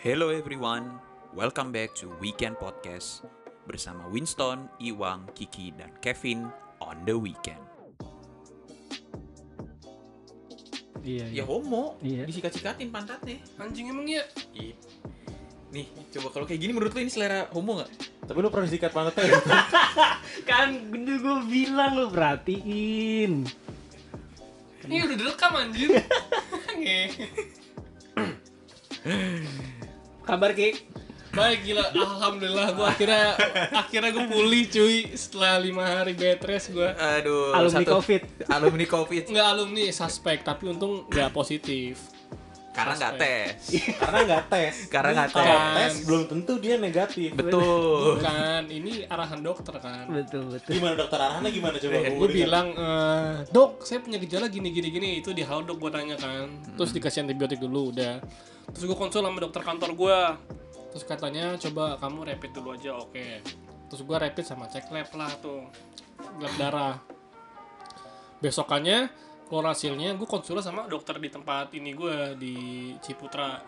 Hello everyone, welcome back to Weekend Podcast bersama Winston, Iwang, Kiki, dan Kevin on the weekend. Iya. Ya homo, disikat-sikatin pantatnya. Anjing emang ya? Iya. Nih, coba kalau kayak gini menurut lo ini selera homo nggak? Tapi lo pernah disikat pantatnya? Kan gue bilang lo perhatiin. Ini udah direkam anjing. Kabar Ki? Baik, gila, alhamdulillah gue akhirnya gue pulih cuy setelah 5 hari bed rest gue. Aduh, alumni covid. Enggak alumni, suspek, tapi untung enggak positif. Karena enggak tes. Belum tentu dia negatif. Betul. Bukan, ini arahan dokter kan. Betul. Gimana dokter arahannya gimana coba? Gue bilang, "Dok, saya punya gejala gini." Itu di Halodoc gue tanya kan. Terus dikasih antibiotik dulu udah. Terus gue konsul sama dokter kantor gue. Terus katanya, "Coba kamu rapid dulu aja." Oke. Terus gue rapid sama cek lab lah tuh. Lab darah. Besokannya keluar hasilnya, gue konsul sama dokter di tempat ini gue di Ciputra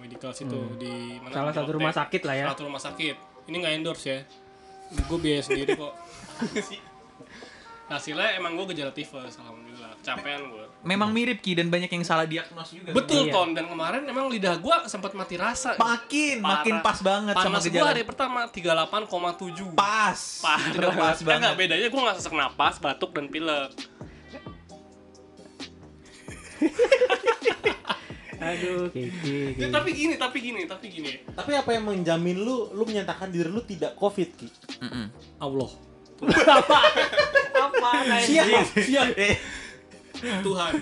Medical situ di mana? Salah satu rumah sakit lah ya. Salah satu rumah sakit. Ini nggak endorse ya. Gue biaya sendiri kok. Hasilnya emang gue gejala tifus, alhamdulillah. Kecapean gue. Memang mirip Ki dan banyak yang salah diagnos juga. Betul Ton, dan kemarin emang lidah gue sempat mati rasa. Makin pas banget sama gejala. Panas gue hari pertama 38,7. Pas. Udah pas banget. Nggak bedanya gue nggak sesak napas, batuk dan pilek. Aduh, Ki. Tapi gini. Tapi apa yang menjamin lu menyatakan diri lu tidak COVID, Ki? Allah. Apa? Siap. Tuhan.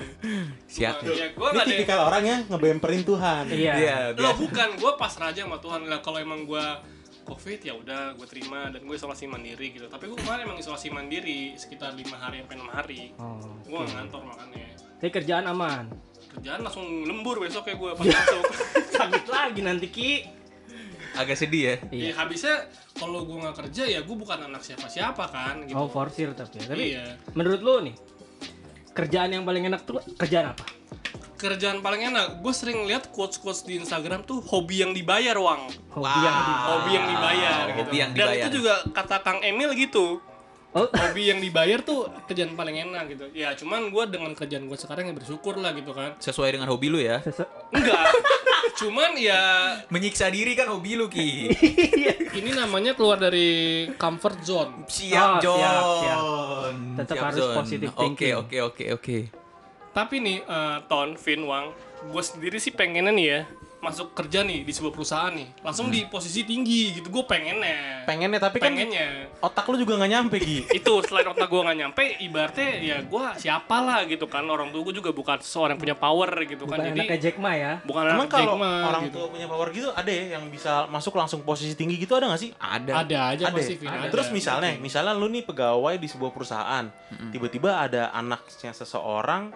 Siap. Ya, gua enggak ada kalau orang ya ngebemperin Tuhan. Iya. Lo bukan, gua pasrah aja sama Tuhan lah. Kalau emang gua COVID ya udah gue terima dan gue isolasi mandiri gitu. Tapi gue kemarin emang isolasi mandiri sekitar 5 hari sampai 6 hari. Gue enggak ngantor makanya. Tapi kerjaan aman. Kerjaan langsung lembur besok ya gue pas masuk. Sakit lagi nanti Ki. Agak sedih ya. Iya, habisnya kalau gue enggak kerja ya gue bukan anak siapa-siapa kan gitu. Oh, forsir tapi. Tapi iya. Menurut lu nih kerjaan yang paling enak tuh kerjaan apa? Kerjaan paling enak, gue sering lihat quotes di Instagram tuh hobi yang dibayar, Wang. Hobi yang dibayar. Dan itu juga kata Kang Emil gitu. Oh? Hobi yang dibayar tuh kerjaan paling enak gitu. Ya cuman gue dengan kerjaan gue sekarang ya bersyukur lah gitu kan. Sesuai dengan hobi lu ya? Enggak. Cuman ya menyiksa diri kan hobi lu Ki. Ini namanya keluar dari comfort zone. Siap, John. Tetap harus positive thinking. Oke. Tapi nih, Ton, Vin, Wang, gue sendiri sih pengennya nih ya masuk kerja nih di sebuah perusahaan nih langsung di posisi tinggi gitu, gue pengennya tapi pengennya. Kan otak lu juga gak nyampe Gi. Itu, selain otak gue gak nyampe, ibaratnya ya gue siapa lah gitu kan, orang tua gue juga bukan seorang yang punya power gitu kan. Bukan anaknya Jack Ma ya? Bukan anak Jack Ma. Emang kalau orang tua punya power gitu ada ya yang bisa masuk langsung posisi tinggi gitu ada gak sih? Ada aja. Terus misalnya lu nih pegawai di sebuah perusahaan, tiba-tiba ada anaknya seseorang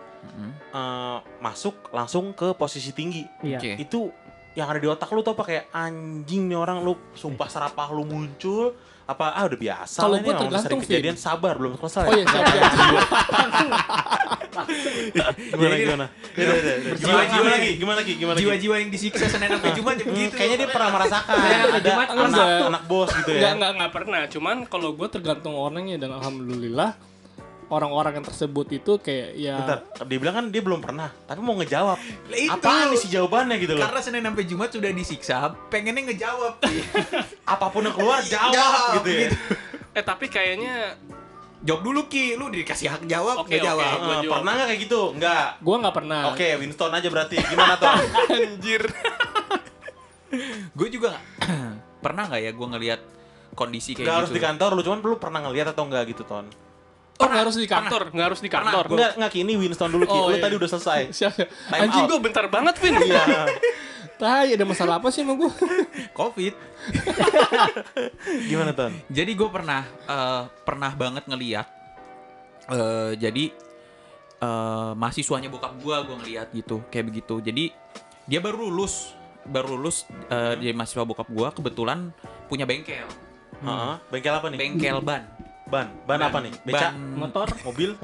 masuk langsung ke posisi tinggi. Okay. Itu yang ada di otak lu tuh apa kayak anjing nih orang lu sumpah serapah lu muncul apa udah biasa. Kalau gue tergantung kejadian film. Sabar belum selesai. Oh iya. Gimana? Jiwa-jiwa yang disiksa Senin sampai Jumat begitu. Kayaknya dia pernah merasakan ada anak bos gitu ya. Enggak pernah. Cuman kalau gue tergantung orangnya dan alhamdulillah orang-orang yang tersebut itu kayak ya. Bentar, dia bilang kan dia belum pernah, tapi mau ngejawab. Apaan sih jawabannya gitu loh? Karena Senin sampai Jumat sudah disiksa, pengennya ngejawab. Apapun yang keluar jawab gitu. Tapi kayaknya jawab dulu Ki, lu dikasih hak jawab, ngejawab. Pernah nggak kayak gitu? Enggak. Gua nggak pernah. Oke, Winston aja berarti. Gimana tuh? Anjir. Gue juga pernah nggak ya gue ngelihat kondisi kayak gitu. Gak harus di kantor, lu cuman perlu pernah ngelihat atau nggak gitu Ton? Enggak harus di kantor. Enggak ini Winston dulu Ki. Lu tadi udah selesai. Siap. Anjing gue bentar banget Win. Iya. Tai, ada masalah apa sih sama gue? Covid. Gimana Ton? Jadi gue pernah banget ngelihat jadi mahasiswanya bokap gue ngelihat gitu, kayak begitu. Jadi dia baru lulus dari mahasiswa bokap gue kebetulan punya bengkel. Bengkel apa nih? Bengkel ban. Apa nih? Becak, ban motor, mobil,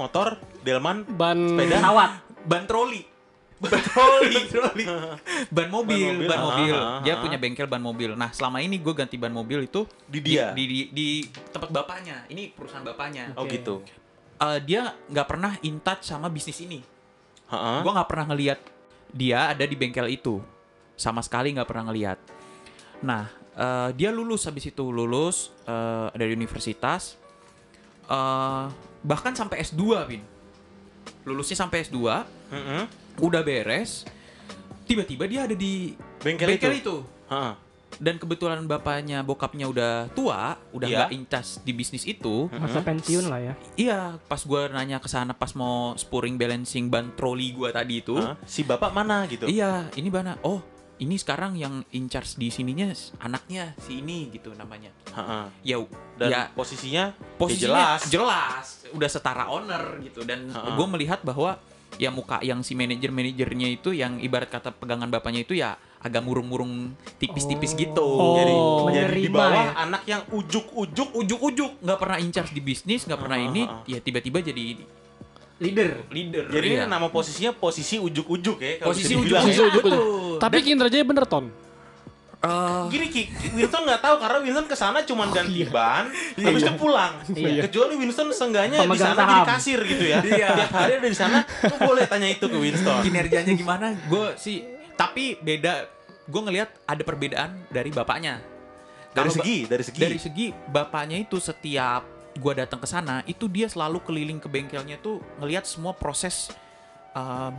delman, ban sepeda, pesawat, ban troli. ban mobil. Dia punya bengkel ban mobil. Nah, selama ini gue ganti ban mobil itu di dia di tempat bapaknya. Ini perusahaan bapaknya. Okay. Oh gitu. Dia nggak pernah in touch sama bisnis ini. Gue nggak pernah ngelihat dia ada di bengkel itu. Sama sekali nggak pernah ngelihat. Nah, dia lulus habis itu dari universitas. Bahkan sampai S2, Bin. Lulusnya sampai S2. Mm-hmm. Udah beres. Tiba-tiba dia ada di bengkel itu. Dan kebetulan bokapnya udah tua, udah nggak incas di bisnis itu. Masa pensiun lah ya. Iya, pas gue nanya ke sana pas mau spooring balancing ban troli gue tadi itu, si bapak mana gitu? Iya, ini mana? Oh, ini sekarang yang in charge di sininya anaknya si ini gitu namanya. Ya, dan ya, posisinya jelas udah setara owner gitu. Dan gue melihat bahwa ya muka yang si manajer-manajernya itu yang ibarat kata pegangan bapaknya itu ya agak murung-murung tipis-tipis gitu. Jadi di bawah anak yang ujuk-ujuk nggak pernah in charge di bisnis, nggak pernah ini, ya tiba-tiba jadi leader. Jadi ini nama posisinya posisi ujuk-ujuk ya. Posisi ujuk-ujuk. Tapi kinerjanya bener Ton. Gini Ki, Winston nggak tahu karena Winston kesana cuma ganti ban, habis itu pulang. Kecuali Winston seenggaknya di sana jadi kasir gitu ya. Tiap hari ada di sana, lu boleh tanya itu ke Winston. Kinerjanya gimana? Gue sih, tapi beda. Gue ngelihat ada perbedaan dari bapaknya. Dari segi bapaknya itu setiap gue datang ke sana itu dia selalu keliling ke bengkelnya tuh ngelihat semua proses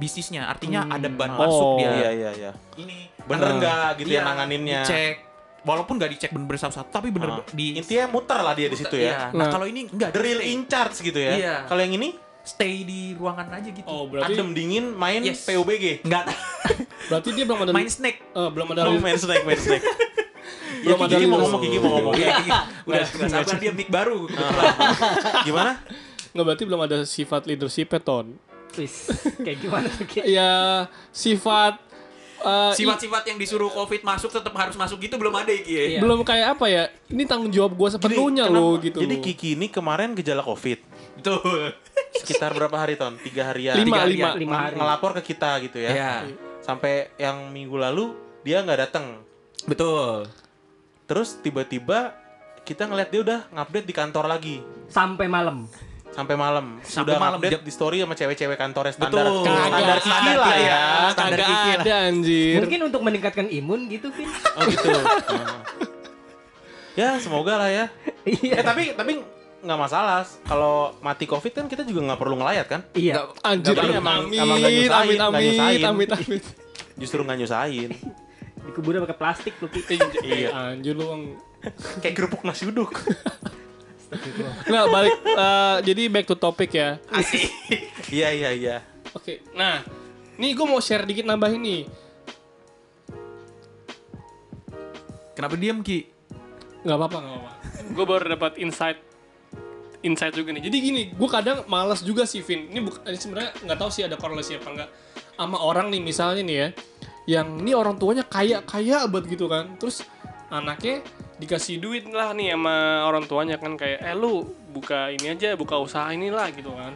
bisnisnya, artinya ada ban masuk dia. Iya. Ini bener nggak gitu ya nanganinnya? Dicek, walaupun nggak dicek bener bersatu-satu, tapi bener intinya muter lah dia di situ ya. Iya. Nah kalau ini nggak, drill in charge gitu ya. Iya. Kalau yang ini stay di ruangan aja gitu. Oh, berarti adem dingin main PUBG. Enggak. Berarti dia belum ada main snack. Belum main snack. Ya, Kiki mau ngomong. Udah sabar dia mic baru. Gimana? Nggak, berarti belum ada sifat leadership Ton. Kayak gimana tuh? Ya sifat yang disuruh COVID masuk tetap harus masuk gitu belum ada Iki ya? Iya. Belum kayak apa ya? Ini tanggung jawab gue sepenuhnya loh gitu. Jadi Kiki ini kemarin gejala COVID. Betul. Sekitar berapa hari Ton? 3 harian. 5 hari. Ngelapor ke kita gitu ya. Iya. Sampai yang minggu lalu dia nggak datang. Betul. Terus tiba-tiba kita ngeliat dia udah ngupdate di kantor lagi. Sampai malam. Sudah update di story sama cewek-cewek kantornya standar lah ya. Standar Kiki ada anjir. Mungkin untuk meningkatkan imun gitu, Vin. Oh gitu. Ya, semoga lah ya. Tapi enggak masalah. Kalau mati Covid kan kita juga enggak perlu ngelayat kan? Iya. Anjir, amit. Justru enggak nyusahin. Dikuburnya pakai plastik lu Ki. Iya, anjir lu. Kayak kerupuk nasi uduk. Nah balik, jadi back to topic ya. Asik. Iya. Oke, nah nih gue mau share dikit nambahin nih. Kenapa diam Ki? Gak apa-apa. Gue baru dapat insight juga nih. Jadi gini, gue kadang malas juga sih Vin. Ini sebenarnya gak tahu sih ada korelasi apa enggak sama orang nih misalnya nih ya, yang ini orang tuanya kaya banget gitu kan, terus anaknya dikasih duit lah nih sama orang tuanya kan kayak lu buka ini aja, buka usaha inilah gitu kan.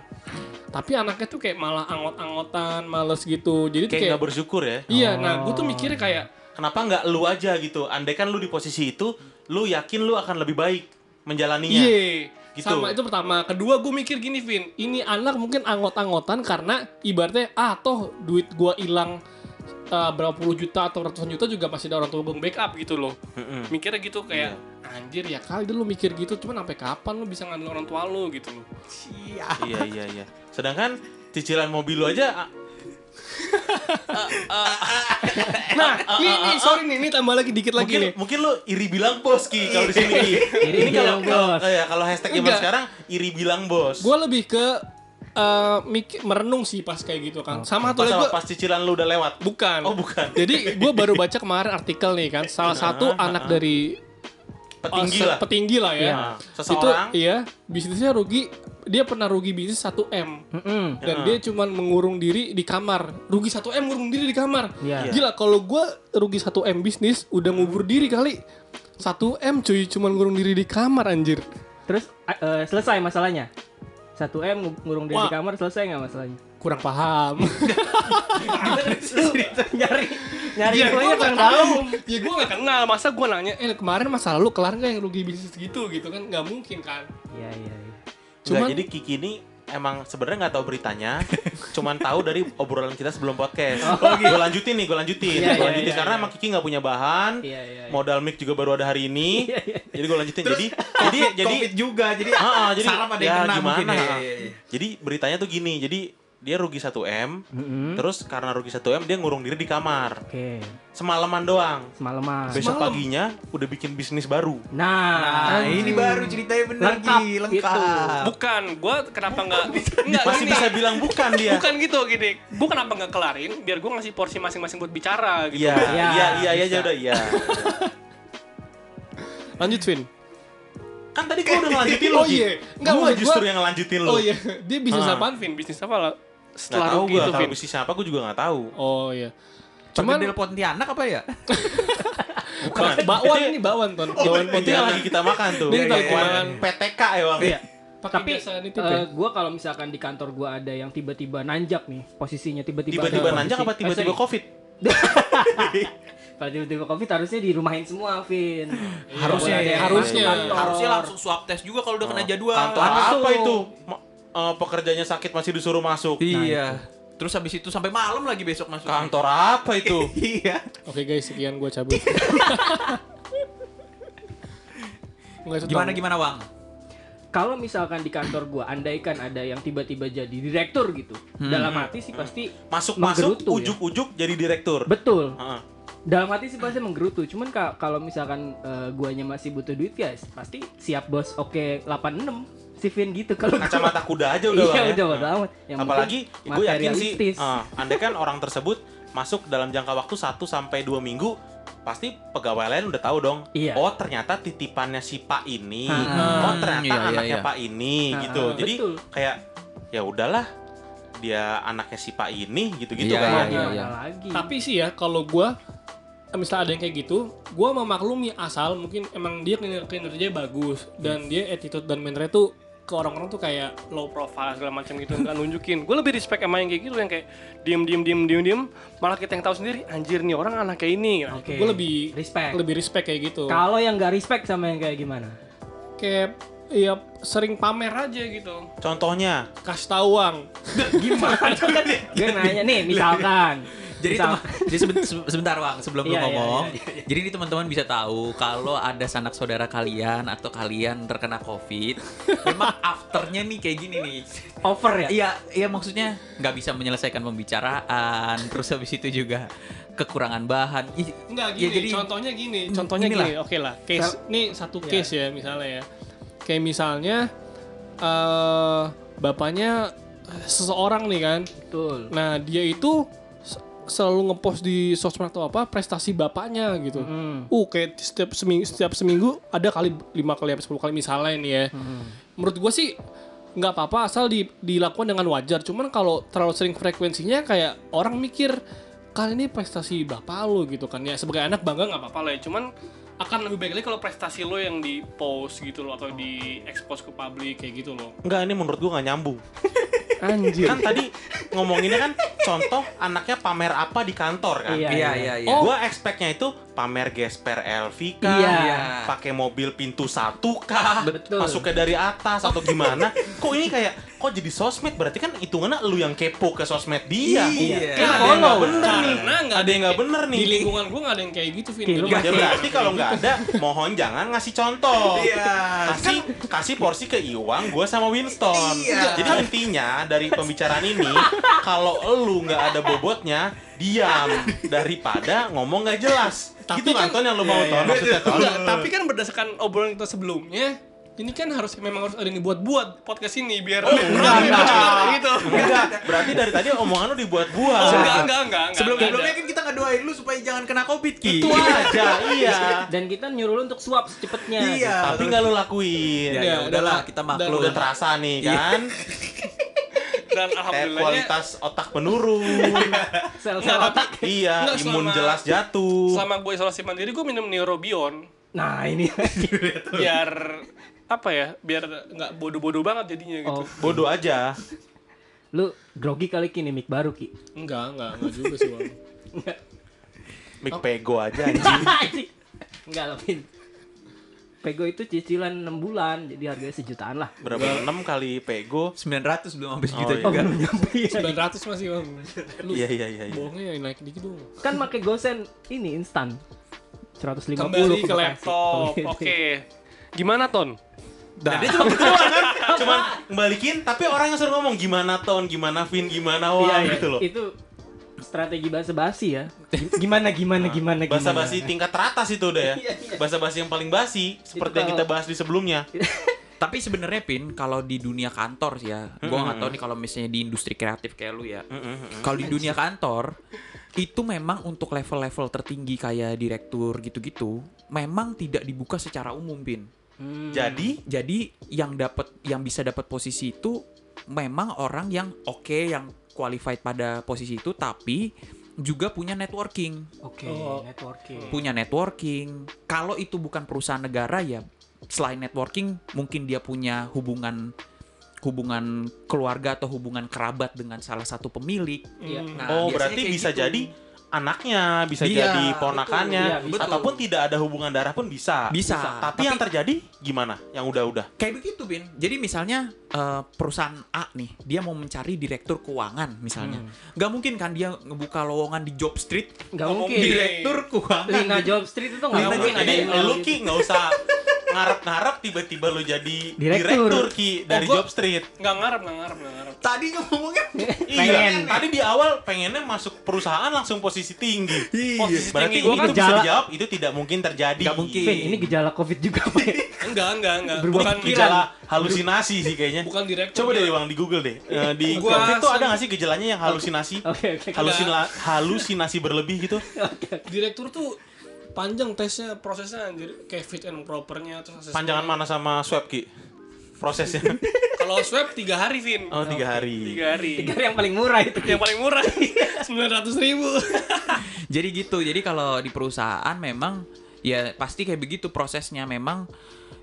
Tapi anaknya tuh kayak malah anggot-anggotan, males gitu. Jadi kayak gak bersyukur ya. Iya, nah gue tuh mikirnya kayak kenapa gak lu aja gitu. Andai kan lu di posisi itu, lu yakin lu akan lebih baik menjalaninya. Iya gitu. Sama itu pertama. Kedua gue mikir gini Vin, ini anak mungkin anggot-anggotan karena ibaratnya toh duit gue hilang berapa puluh juta atau ratusan juta juga masih ada orang tua gue backup gitu loh. Mikirnya gitu kayak anjir ya kali dulu mikir gitu, cuman sampai kapan lu bisa ngandelin orang tua lu gitu loh. Iya. Sedangkan cicilan mobil lu aja. Nah, ini tambah lagi dikit lagi nih. Mungkin lu iri bilang bos Ki kalau di sini. Ini kalau hashtag zaman sekarang iri bilang bos. Gue lebih ke merenung sih pas kayak gitu kan. Sama atau lagi pas cicilan lu udah lewat. Bukan. Jadi gue baru baca kemarin artikel nih kan, salah satu anak dari petinggi lah ya. Seseorang itu, iya, bisnisnya rugi. Dia pernah rugi bisnis 1M. Dan dia cuman mengurung diri di kamar. Rugi 1M ngurung diri di kamar. Gila, kalau gue rugi 1M bisnis udah ngubur diri kali. 1M cuy, cuman ngurung diri di kamar anjir. Terus selesai masalahnya. 1M ngurung dia di kamar, selesai nggak masalahnya? Kurang paham. Nyari ya, gue kurang tahu. Ya gue nggak kenal, masa gue nanya, kemarin masa lalu kelar nggak yang rugi bisnis gitu gitu kan? Nggak mungkin kan? Iya. Cuman jadi Kiki ini emang sebenarnya nggak tahu beritanya, cuman tahu dari obrolan kita sebelum podcast. Oh, gitu. Gue lanjutin karena emang Kiki nggak punya bahan, modal mic juga baru ada hari ini, jadi gue lanjutin. Terus, jadi COVID juga, jadi saraf ada yang kena mungkin. Jadi beritanya tuh gini, jadi dia rugi 1M, terus karena rugi 1M dia ngurung diri di kamar. Okay. Semalaman doang. Besok paginya udah bikin bisnis baru. Nah ini baru ceritanya bener lagi, lengkap. Gitu. Bukan, gue kenapa enggak masih gini. Bisa bilang bukan dia. Bukan gitu. Gue kenapa enggak kelarin biar gue ngasih porsi masing-masing buat bicara gitu. Iya. Lanjut, Vin. Kan tadi gue udah ngelanjutin lo. Gue justru yang ngelanjutin lo. Oh iya. Dia bisnis apaan, Vin? Bisnis apa lah? Setelah rugi itu, Vin. Bisnis apa gue juga enggak tahu. Oh iya. Cuman dari Pontianak apa ya? Bukan. Bakwan, Ton. Bakwan Pontianak lagi kita makan tuh. Ini bakwan PTK ya, Bang. Iya. Tapi gue kalau misalkan di kantor gue ada yang tiba-tiba nanjak nih posisinya, tiba-tiba nanjak apa tiba-tiba COVID? Kalau tiba-tiba COVID harusnya dirumahin semua, Vin. Harusnya langsung swab test juga kalau udah kena jadwal. Kantor apa itu? Pekerjanya sakit masih disuruh masuk. Iya. Terus habis itu sampai malam lagi besok masuk. Kantor apa itu? Iya. Oke guys, sekian gue cabut. Gimana Wang? Kalau misalkan di kantor gue, andaikan ada yang tiba-tiba jadi direktur gitu, dalam hati sih pasti masuk ujuk-ujuk jadi direktur. Betul. Dalam hati sih pasti menggerutu. Cuman kalau misalkan guanya masih butuh duit guys, pasti siap bos. Oke 86. Si Vin gitu kalau kacamata kuda aja udah. Iya, udah bodo amat. Apalagi gue yakin sih andai kan orang tersebut masuk dalam jangka waktu 1 sampai 2 minggu pasti pegawai lain udah tahu dong. Iya. Oh, ternyata titipannya si Pak ini. Oh, ternyata anaknya Pak ini gitu. Jadi betul. Kayak ya udahlah dia anaknya si Pak ini gitu-gitu kan. Iya. Tapi sih ya kalau gue misalnya ada yang kayak gitu, gue memaklumi asal mungkin emang dia kinerjanya bagus dan dia attitude dan mannernya tuh ke orang-orang tuh kayak low profile segala macam gitu, nggak nunjukin. Gue lebih respect sama yang kayak gitu, yang kayak diem, malah kita yang tahu sendiri, anjir nih orang anaknya ini. Okay. Gue lebih respect kayak gitu. Kalau yang nggak respect sama yang kayak gimana? Kayak ya sering pamer aja gitu. Contohnya? Kasih tahu Wang. Gimana? Gue nanya nih, misalkan. Jadi sebentar Wang, sebelum lu ngomong. Iya. Jadi ini teman-teman bisa tahu kalau ada sanak saudara kalian atau kalian terkena COVID, memang afternya nih kayak gini nih. Over ya? Iya maksudnya nggak bisa menyelesaikan pembicaraan, terus habis itu juga kekurangan bahan. Nggak gini. Ya, jadi, contohnya gini. Oke lah. Case ini satu case ya misalnya ya. Kayak misalnya bapaknya seseorang nih kan. Betul. Nah dia itu selalu ngepost di sosmed atau apa prestasi bapaknya gitu. Kayak setiap seminggu ada kali 5 kali atau 10 kali misalnya ini ya. Menurut gue sih nggak apa-apa asal dilakukan dengan wajar. Cuman kalau terlalu sering frekuensinya kayak orang mikir kali ini prestasi bapak lo gitu kan ya. Sebagai anak bangga nggak apa-apa lah ya. Cuman akan lebih baik lagi kalau prestasi lo yang di post gitu lo atau di expose ke publik kayak gitu lo. Enggak, ini menurut gue nggak nyambung. Anjir. Kan tadi ngomonginnya kan contoh anaknya pamer apa di kantor kan. Iya. Gue expect-nya itu pamer gesper LV kah, pakai mobil pintu 1 kah, masuknya dari atas atau gimana. Kok ini kayak kok jadi sosmed, berarti kan hitungannya lu yang kepo ke sosmed dia. Iya. Kan ada yang nggak bener nih. Ada yang nggak bener nih. Di lingkungan gue nggak ada yang kayak gitu, Vin. Berarti kalau nggak ada, mohon jangan ngasih contoh. Kasih porsi ke Iwang, gue sama Winston. Jadi intinya dari pembicaraan ini, kalau lu nggak ada bobotnya, diam daripada ngomong nggak jelas. Tapi gitu kan Ton yang lu mau Ton maksudnya Ton. Tapi kan berdasarkan obrolan kita sebelumnya, ini kan memang harus ada yang dibuat-buat podcast ini biar enggak gitu. Enggak. Berarti dari tadi omongan lu dibuat-buat. Enggak. Sebelumnya kan kita ngedoain lu supaya jangan kena Covid gitu. Itu aja. Iya. Dan kita nyuruh lu untuk swab secepatnya. Iya. Tapi enggak lu lakuin. Ya udahlah, kita maklum. Udah terasa nih kan. Dan alhamdulillahnya kualitas otak menurun. Sel-sel otak. Iya, imun jelas jatuh. Selama gue isolasi mandiri gue minum Neurobion. Nah, ini biar apa ya, biar nggak bodoh-bodoh banget jadinya gitu. Bodoh aja. Lu grogi kali Ki, nih mic baru Ki. Enggak juga sih Bang. Enggak. Mic pego aja anjing. Enggak lah Pin. Pego itu cicilan 6 bulan, jadi harganya sejutaan lah. Berapa? 6 kali pego 900, belum habis sejuta juga. Ya. 900 masih Bang. Iya. Bohongnya naik dikit dong. Kan pakai gosen ini instan. 150 kembali ke laptop. Oke. Gimana Ton? Nah, dia cuma ketua kan, cuma ngembalikin, tapi orang yang suruh ngomong gimana Ton, gimana Vin, gimana Wang iya, gitu loh. Itu strategi basa-basi ya. Gimana. Basa-basi tingkat teratas itu udah ya. Basa-basi yang paling basi, seperti yang kita bahas di sebelumnya. Tapi sebenarnya Pin, kalau di dunia kantor sih ya, gue nggak tahu nih kalau misalnya di industri kreatif kayak lu ya. Kalau di dunia kantor itu memang untuk level-level tertinggi kayak direktur gitu-gitu, memang tidak dibuka secara umum Pin. Jadi yang bisa dapat posisi itu memang orang yang oke, yang qualified pada posisi itu, tapi juga punya networking. Punya networking. Kalau itu bukan perusahaan negara ya, selain networking mungkin dia punya hubungan keluarga atau hubungan kerabat dengan salah satu pemilik. Nah, berarti bisa gitu. Jadi anaknya bisa jadi ponakannya, betul. Ataupun tidak ada hubungan darah pun bisa. Tapi yang terjadi gimana? Yang udah-udah kayak begitu Bin. Jadi misalnya perusahaan A nih, dia mau mencari direktur keuangan misalnya, nggak mungkin kan dia ngebuka lowongan di JobStreet. Nggak mungkin direktur keuangan Lina JobStreet itu nggak mungkin. Jadi lu Ki nggak usah ngarep-ngarep tiba-tiba lu jadi direktur Ki dari JobStreet. Nggak ngarep. Tadi ngomongnya pengen. Tadi di awal pengennya masuk perusahaan langsung posisi tinggi. Posisi berarti tinggi. Berarti itu bisa dijawab, itu tidak mungkin terjadi. Nggak mungkin. Vin, ini gejala COVID juga apa ya? Enggak. Bukan gejala halusinasi sih kayaknya. Bukan direktur. Coba deh Bang di Google deh. Di COVID tuh ada nggak sih gejalanya yang halusinasi? Halusinasi berlebih gitu. Direktur tuh panjang tesnya, prosesnya anjir, kayak fit and propernya terus. Panjangan mana sama swab Ki? Prosesnya. Kalau swab 3 hari Vin. Oh, 3 hari yang paling murah itu. Yang paling murah 900.000. Jadi gitu. Jadi kalau di perusahaan memang ya pasti kayak begitu prosesnya, memang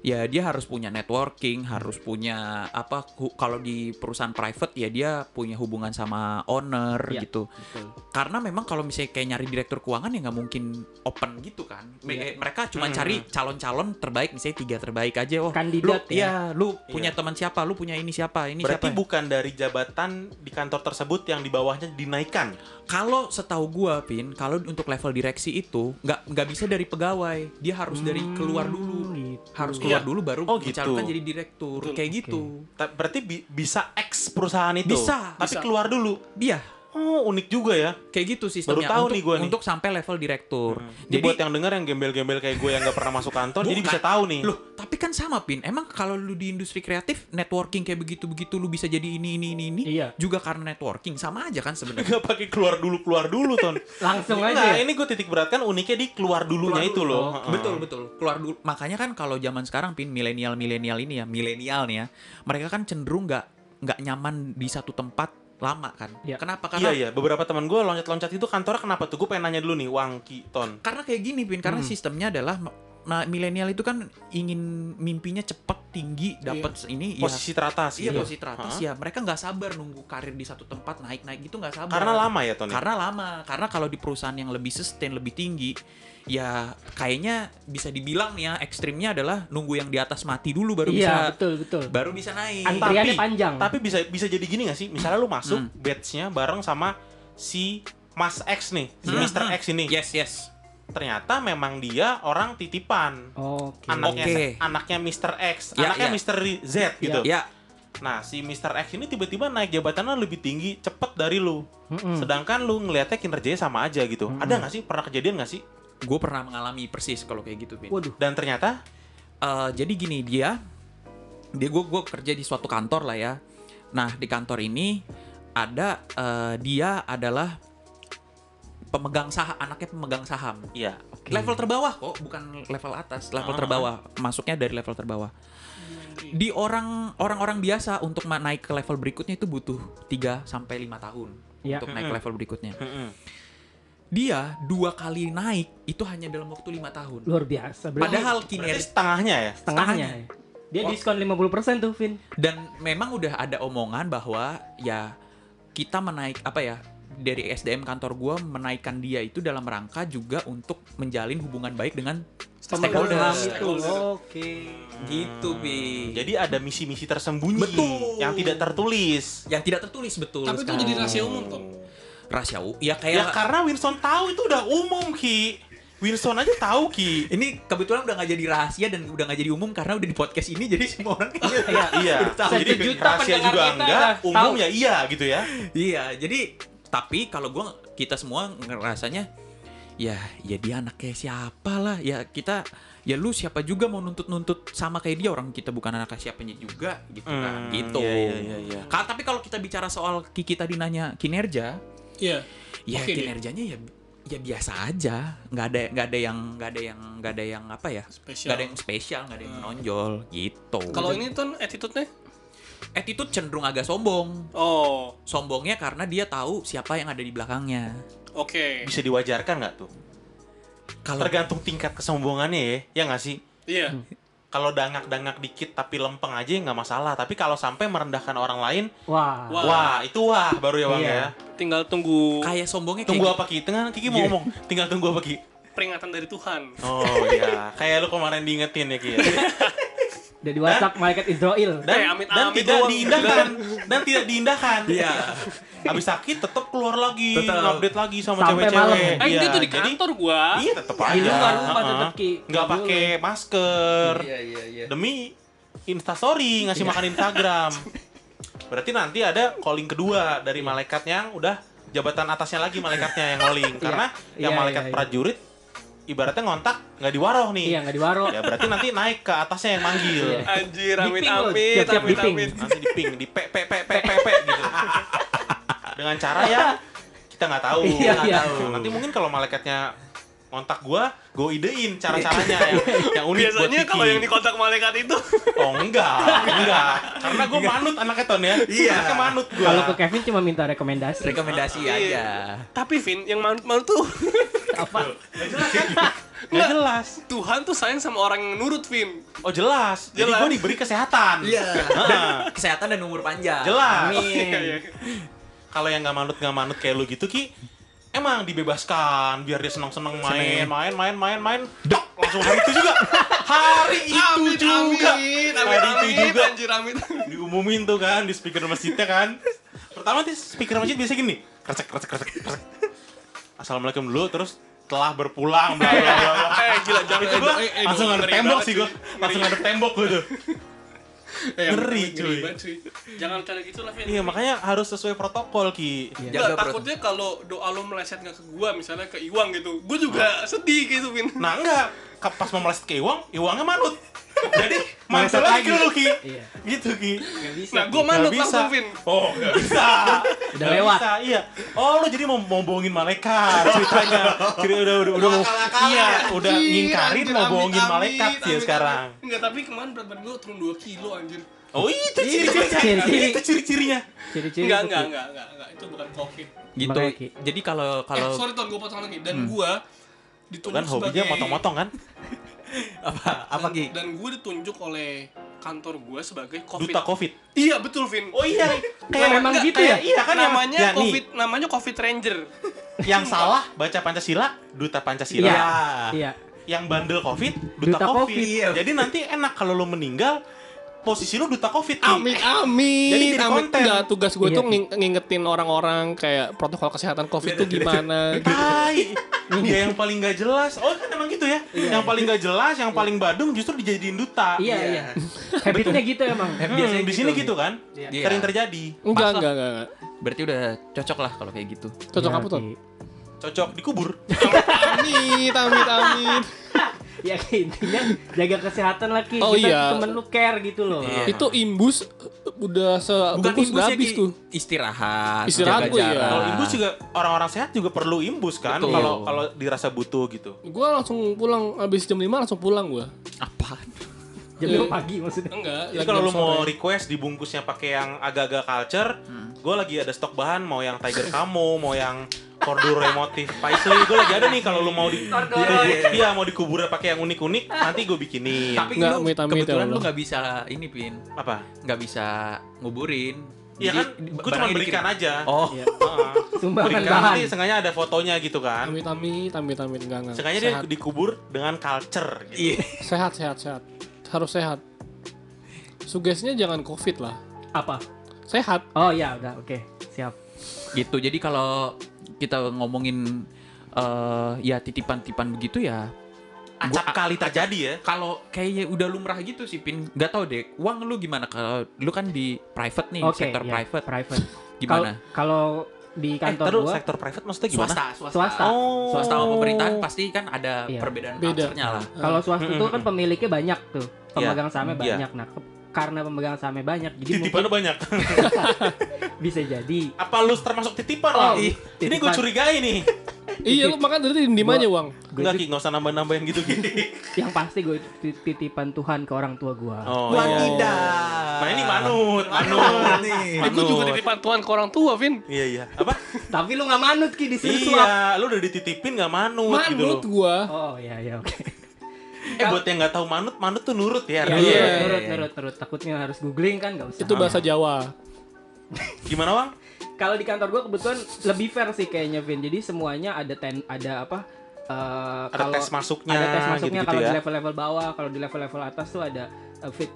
ya dia harus punya networking, harus punya apa, kalau di perusahaan private ya dia punya hubungan sama owner gitu. Betul. Karena memang kalau misalnya kayak nyari direktur keuangan ya nggak mungkin open gitu kan. Mereka cuma cari calon-calon terbaik, misalnya 3 terbaik aja. Kandidat lu, ya. Lu punya teman siapa, lu punya ini siapa, ini berarti siapa. Berarti bukan dari jabatan di kantor tersebut yang di bawahnya dinaikkan. Kalau setahu gua Pin, kalau untuk level direksi itu nggak bisa dari pegawai. Dia harus dari keluar dulu gitu. Harus keluar dulu baru dicalonkan jadi direktur. Betul. Kayak gitu. Berarti bisa ex perusahaan itu. Bisa. Tapi bisa keluar dulu. Iya. Oh, unik juga ya. Kayak gitu sistemnya. Baru tahu nih gue nih. Untuk sampai level direktur. Jadi buat yang dengar yang gembel-gembel kayak gue yang enggak pernah masuk kantor, jadi bisa tahu nih. Loh, tapi kan sama Pin. Emang kalau lu di industri kreatif, networking kayak begitu-begitu lu bisa jadi ini. Iya. Juga karena networking sama aja kan sebenarnya. Enggak pakai keluar dulu Ton. Langsung aja. Nah, ini gue titik beratkan uniknya di keluar dulunya itu loh. Betul. Keluar dulu. Makanya kan kalau zaman sekarang Pin, milenial nih ya. Mereka kan cenderung enggak nyaman di satu tempat lama kan. Ya. Kenapa? Karena iya, beberapa teman gue loncat-loncat itu kantornya kenapa tuh? Gue pengen nanya dulu nih, Wang, Ki, Ton. Karena kayak gini, Pin. Karena sistemnya adalah milenial itu kan ingin mimpinya cepet, tinggi, dapat ini posisi teratas. Iya, posisi teratas ya. Mereka enggak sabar nunggu karir di satu tempat naik-naik gitu, enggak sabar. Karena lama ya, Ton. Karena kalau di perusahaan yang lebih sustain, lebih tinggi, ya kayaknya bisa dibilang nih ya, ekstrimnya adalah nunggu yang di atas mati dulu baru bisa. Iya, betul. Baru bisa naik. Antriannya panjang. Tapi bisa jadi gini enggak sih? Misalnya lu masuk batch-nya bareng sama si Mas X nih, si Mr. X ini. Yes. Ternyata memang dia orang titipan. Anaknya Mr. X, anaknya Mr. Z gitu. Ya. Nah, si Mr. X ini tiba-tiba naik jabatannya lebih tinggi, cepet dari lu. Sedangkan lu ngeliatnya kinerjanya sama aja gitu. Ada nggak sih? Pernah kejadian nggak sih? Gue pernah mengalami persis kalau kayak gitu, Bin. Waduh. Dan ternyata jadi gini, dia gue kerja di suatu kantor lah ya. Nah, di kantor ini ada dia adalah anaknya pemegang saham. Iya. Okay. Level terbawah kok, bukan level atas, level terbawah. Masuknya dari level terbawah. Di orang-orang biasa untuk naik ke level berikutnya itu butuh 3 sampai 5 tahun untuk naik ke level berikutnya. Dia 2 kali naik itu hanya dalam waktu 5 tahun. Luar biasa. Padahal kinerja setengahnya. Dia diskon 50% tuh, Vin. Dan memang udah ada omongan bahwa ya kita menaik apa ya, dari SDM kantor gue menaikkan dia itu dalam rangka juga untuk menjalin hubungan baik dengan stakeholder. Oke, gitu, Bi. Jadi ada misi-misi tersembunyi, betul, yang tidak tertulis. Yang tidak tertulis, betul. Tapi itu jadi rahasia umum, Tom. Rahasia umum? Ya kayak. Ya karena Winston tahu itu udah umum, Ki. Wilson aja tahu, Ki. Ini kebetulan udah enggak jadi rahasia dan udah enggak jadi umum karena udah di podcast ini, jadi semua orang kayaknya iya. Jadi rahasia juga enggak, umum ya iya gitu ya. Iya, jadi tapi kalau kita semua ngerasanya ya dia anaknya siapa lah. Ya kita lu siapa juga mau nuntut-nuntut sama kayak dia, orang kita bukan anaknya siapanya juga gitu kan. Gitu. Iya. Tapi kalau kita bicara soal Kiki tadi nanya kinerja, iya. Ya okay, kinerjanya ya biasa aja, nggak ada yang apa ya, nggak ada yang spesial, nggak ada yang menonjol gitu. Kalau ini tuh attitude cenderung agak sombong. Oh, sombongnya karena dia tahu siapa yang ada di belakangnya. Oke, bisa diwajarkan nggak tuh? Kalau tergantung tingkat kesombongannya ya nggak sih? Iya. Kalau dangak-dangak dikit tapi lempeng aja nggak masalah. Tapi kalau sampai merendahkan orang lain, wah itu baru ya bang ya. Tinggal tunggu. Kayak sombongnya. Tunggu apa Ki? Tengah Kiki mau ngomong. Tinggal tunggu apa Ki? Peringatan dari Tuhan. Oh iya. Kayak lu kemarin diingetin ya Ki. Dari WhatsApp malaikat Israel. Dan tidak diindahkan. Iya. Habis sakit tetap keluar lagi, update lagi sama cewek-cewek. Itu tuh di kantor gua. Iya, tetap aja. Di luar rumah tetap Ki. Enggak pakai masker. Iya. Demi Instastory ngasih makan Instagram. Berarti nanti ada calling kedua dari malaikat yang udah jabatan atasnya lagi malaikatnya yang calling. Karena yang malaikat prajurit ibaratnya ngontak nggak diwaroh nih. Iya, nggak diwaroh. Ya berarti nanti naik ke atasnya yang manggil. Anjir, amit-amit. Nanti diping, di pe gitu. Dengan cara ya kita nggak tahu. Iya. Nanti mungkin kalau malaikatnya kontak gue idein cara-caranya yang unik. Biasanya kalau yang dikontak malaikat itu enggak. Karena gue manut anaknya Ton ya. Iya. Anaknya manut gue. Kalau ke Kevin cuma minta rekomendasi aja. Tapi Vin yang manut tuh apa? Gak jelas. Tuhan tuh sayang sama orang yang nurut, Vin. Oh jelas. Jadi gue diberi kesehatan. Iya. Kesehatan dan umur panjang. Jelas. Amin. Kalau yang nggak manut kayak lu gitu Ki, emang dibebaskan biar dia senang-senang main. Dok, langsung hari itu juga. Anjir, diumumin tuh kan di speaker masjidnya kan. Pertama di speaker masjid biasa gini, kresek. Assalamualaikum dulu, terus telah berpulang. Gila, jam itu gua langsung ngadep tembok sih gua. Tuh. Ngeri cuy. Jangan kayak gitu lah Vin. Iya, makanya harus sesuai protokol Ki. Enggak, takutnya kalau doa lo meleset enggak ke gua, misalnya ke Iwang gitu. Gua juga sedih gitu Vin. Nah, enggak. Pas mau meleset ke Iwangnya manut. Jadi meleset lagi dulu Ki. Iya. Gitu Ki. Enggak bisa. Nah, gua manut langsung Vin. Oh, enggak bisa. Udah lewat. Bisa, iya. Oh, lo jadi mau bohongin malaikat ceritanya. Jadi udah ngingkarin mau bohongin malaikat ya sekarang. Enggak, tapi kemarin berat badan gua turun 2 kilo anjir. Oh, itu ciri-cirinya. Enggak. Itu bukan COVID. Gitu. Jadi kalau sorry Ton, gua potong lagi. Dan gua ditunjuk sebagai hobinya motong-motong kan. Apa Ki? Dan gue ditunjuk oleh kantor gue sebagai COVID. Duta COVID. Iya betul Vin. Oh iya. Kayak memang gitu ya. Iya kan namanya COVID, namanya COVID Ranger. Yang salah baca Pancasila, Duta Pancasila. Iya. Yang bandel COVID, Duta COVID. Iya. Jadi nanti enak kalau lo meninggal posisi lu Duta COVID. Amin. Jadi di konten. Enggak, tugas gue tuh ngingetin orang-orang kayak protokol kesehatan COVID itu gimana. Hai. Dia yang paling gak jelas. Oh kan emang gitu ya. Yang paling gak jelas, yang paling badung justru dijadiin duta. Iya. Habitnya gitu emang. Biasanya di sini gitu kan. Sering terjadi. Enggak. Berarti udah cocok lah kalau kayak gitu. Cocok apa tuh? Cocok dikubur. Amit. Ya intinya jaga kesehatan lah Ki. Oh, kita temen lu care gitu loh. Iya. Itu imbus udah bukan imbus habis tuh. Istirahat jaga jarak. Kalau imbus juga orang-orang sehat juga perlu imbus kan kalau dirasa butuh gitu. Gua langsung pulang habis jam 5 langsung pulang gua. Apaan? Jam 5 pagi maksudnya. Enggak. Jadi kalau lu mau request dibungkusnya pakai yang agak-agak culture, gua lagi ada stok bahan mau yang tiger camo, mau yang Korduro emotif. Paisli gue lagi ada nih kalau lu mau di iya mau dikubur pakai yang unik-unik nanti gue bikinin. Tapi nggak, lu kebetulan lu nggak bisa ini Pin. Apa? Nggak bisa nguburin. Iya kan, gue cuma belikan aja. Oh, iya. Sumbangan bahan. Nanti sengaja ada fotonya gitu kan. Amit-amit enggak. Sengaja dia dikubur dengan culture. Gitu. Iya. Sehat. Harus sehat. Sugestinya jangan COVID lah. Apa? Sehat. Oh iya, udah oke. Okay. Siap. Gitu. Jadi kalau kita ngomongin ya titipan-titipan begitu ya. Acap kali terjadi ya. Kalau kayaknya udah lumrah gitu sih Pin. Gak tau deh. Uang lu gimana? Kalau lu kan di private nih, okay, sektor private. Gimana? Kalau di kantor gua sektor private maksudnya gimana? Swasta. Oh. Swasta sama pemerintahan pasti kan ada perbedaan culture-nya lah. Kalau swasta itu kan pemiliknya banyak tuh. Pemegang sahamnya banyak. Nah, karena pemegang sahamnya banyak jadi titipan banyak. Bisa jadi. Apa lu termasuk titipan lagi? Ini gue curigai nih. Iya lu makan tadi dimanya uang. Enggak Ki, enggak usah nambah-nambahin gitu. Yang pasti gue titipan Tuhan ke orang tua gue. Oh, Nah ini manut nih. Gue juga titipan Tuhan ke orang tua, Vin. Iya. Apa? Tapi lu enggak manut Ki di sini. Iya, lu udah dititipin enggak manut gitu. Manut gue. Oh iya oke. Buat yang enggak tahu manut tuh nurut ya. Iya, nurut. Takutnya harus googling kan enggak usah. Itu bahasa Jawa. Gimana, Bang? Kalau di kantor gue kebetulan lebih fair sih kayaknya Vin. Jadi semuanya ada tes masuknya gitu kalau di level-level bawah, kalau di level-level atas tuh ada fit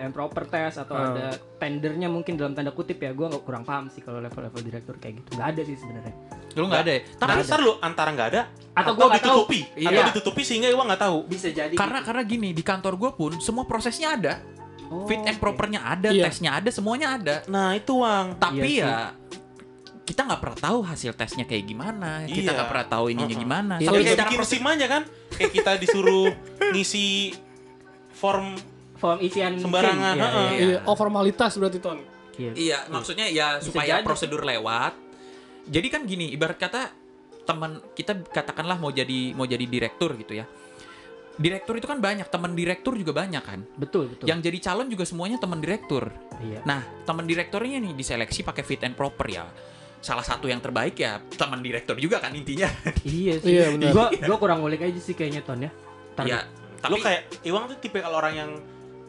and proper test atau ada tendernya mungkin dalam tanda kutip ya. Gue nggak kurang paham sih kalau level-level direktur kayak gitu. Nggak ada sih sebenarnya. Lu nggak ada. Tapi ntar lu antara nggak ada atau gue ditutupi, sehingga gue nggak tahu. Bisa jadi. Karena gini di kantor gue pun semua prosesnya ada. Oh, fit and propernya ada, tesnya ada, semuanya ada. Nah itu Wang. Tapi kita nggak pernah tahu hasil tesnya kayak gimana. Kita nggak pernah tahu ininya gimana. Tapi kayak bikin SIM aja kan, kayak kita disuruh ngisi form isian sembarangan. Formalitas berarti Ton. Iya, maksudnya ya bisa supaya jadi. Prosedur lewat. Jadi kan gini, ibarat kata teman kita katakanlah mau jadi direktur gitu ya. Direktur itu kan banyak, teman direktur juga banyak kan. Betul. Yang jadi calon juga semuanya teman direktur. Iya. Nah, teman direkturnya nih diseleksi pakai fit and proper ya. Salah satu yang terbaik ya teman direktur juga kan intinya. Iya sih. Iya, gua kurang ngulik aja sih kayaknya Ton ya. Iya, tapi lu kayak Iwang tuh tipe kalau orang yang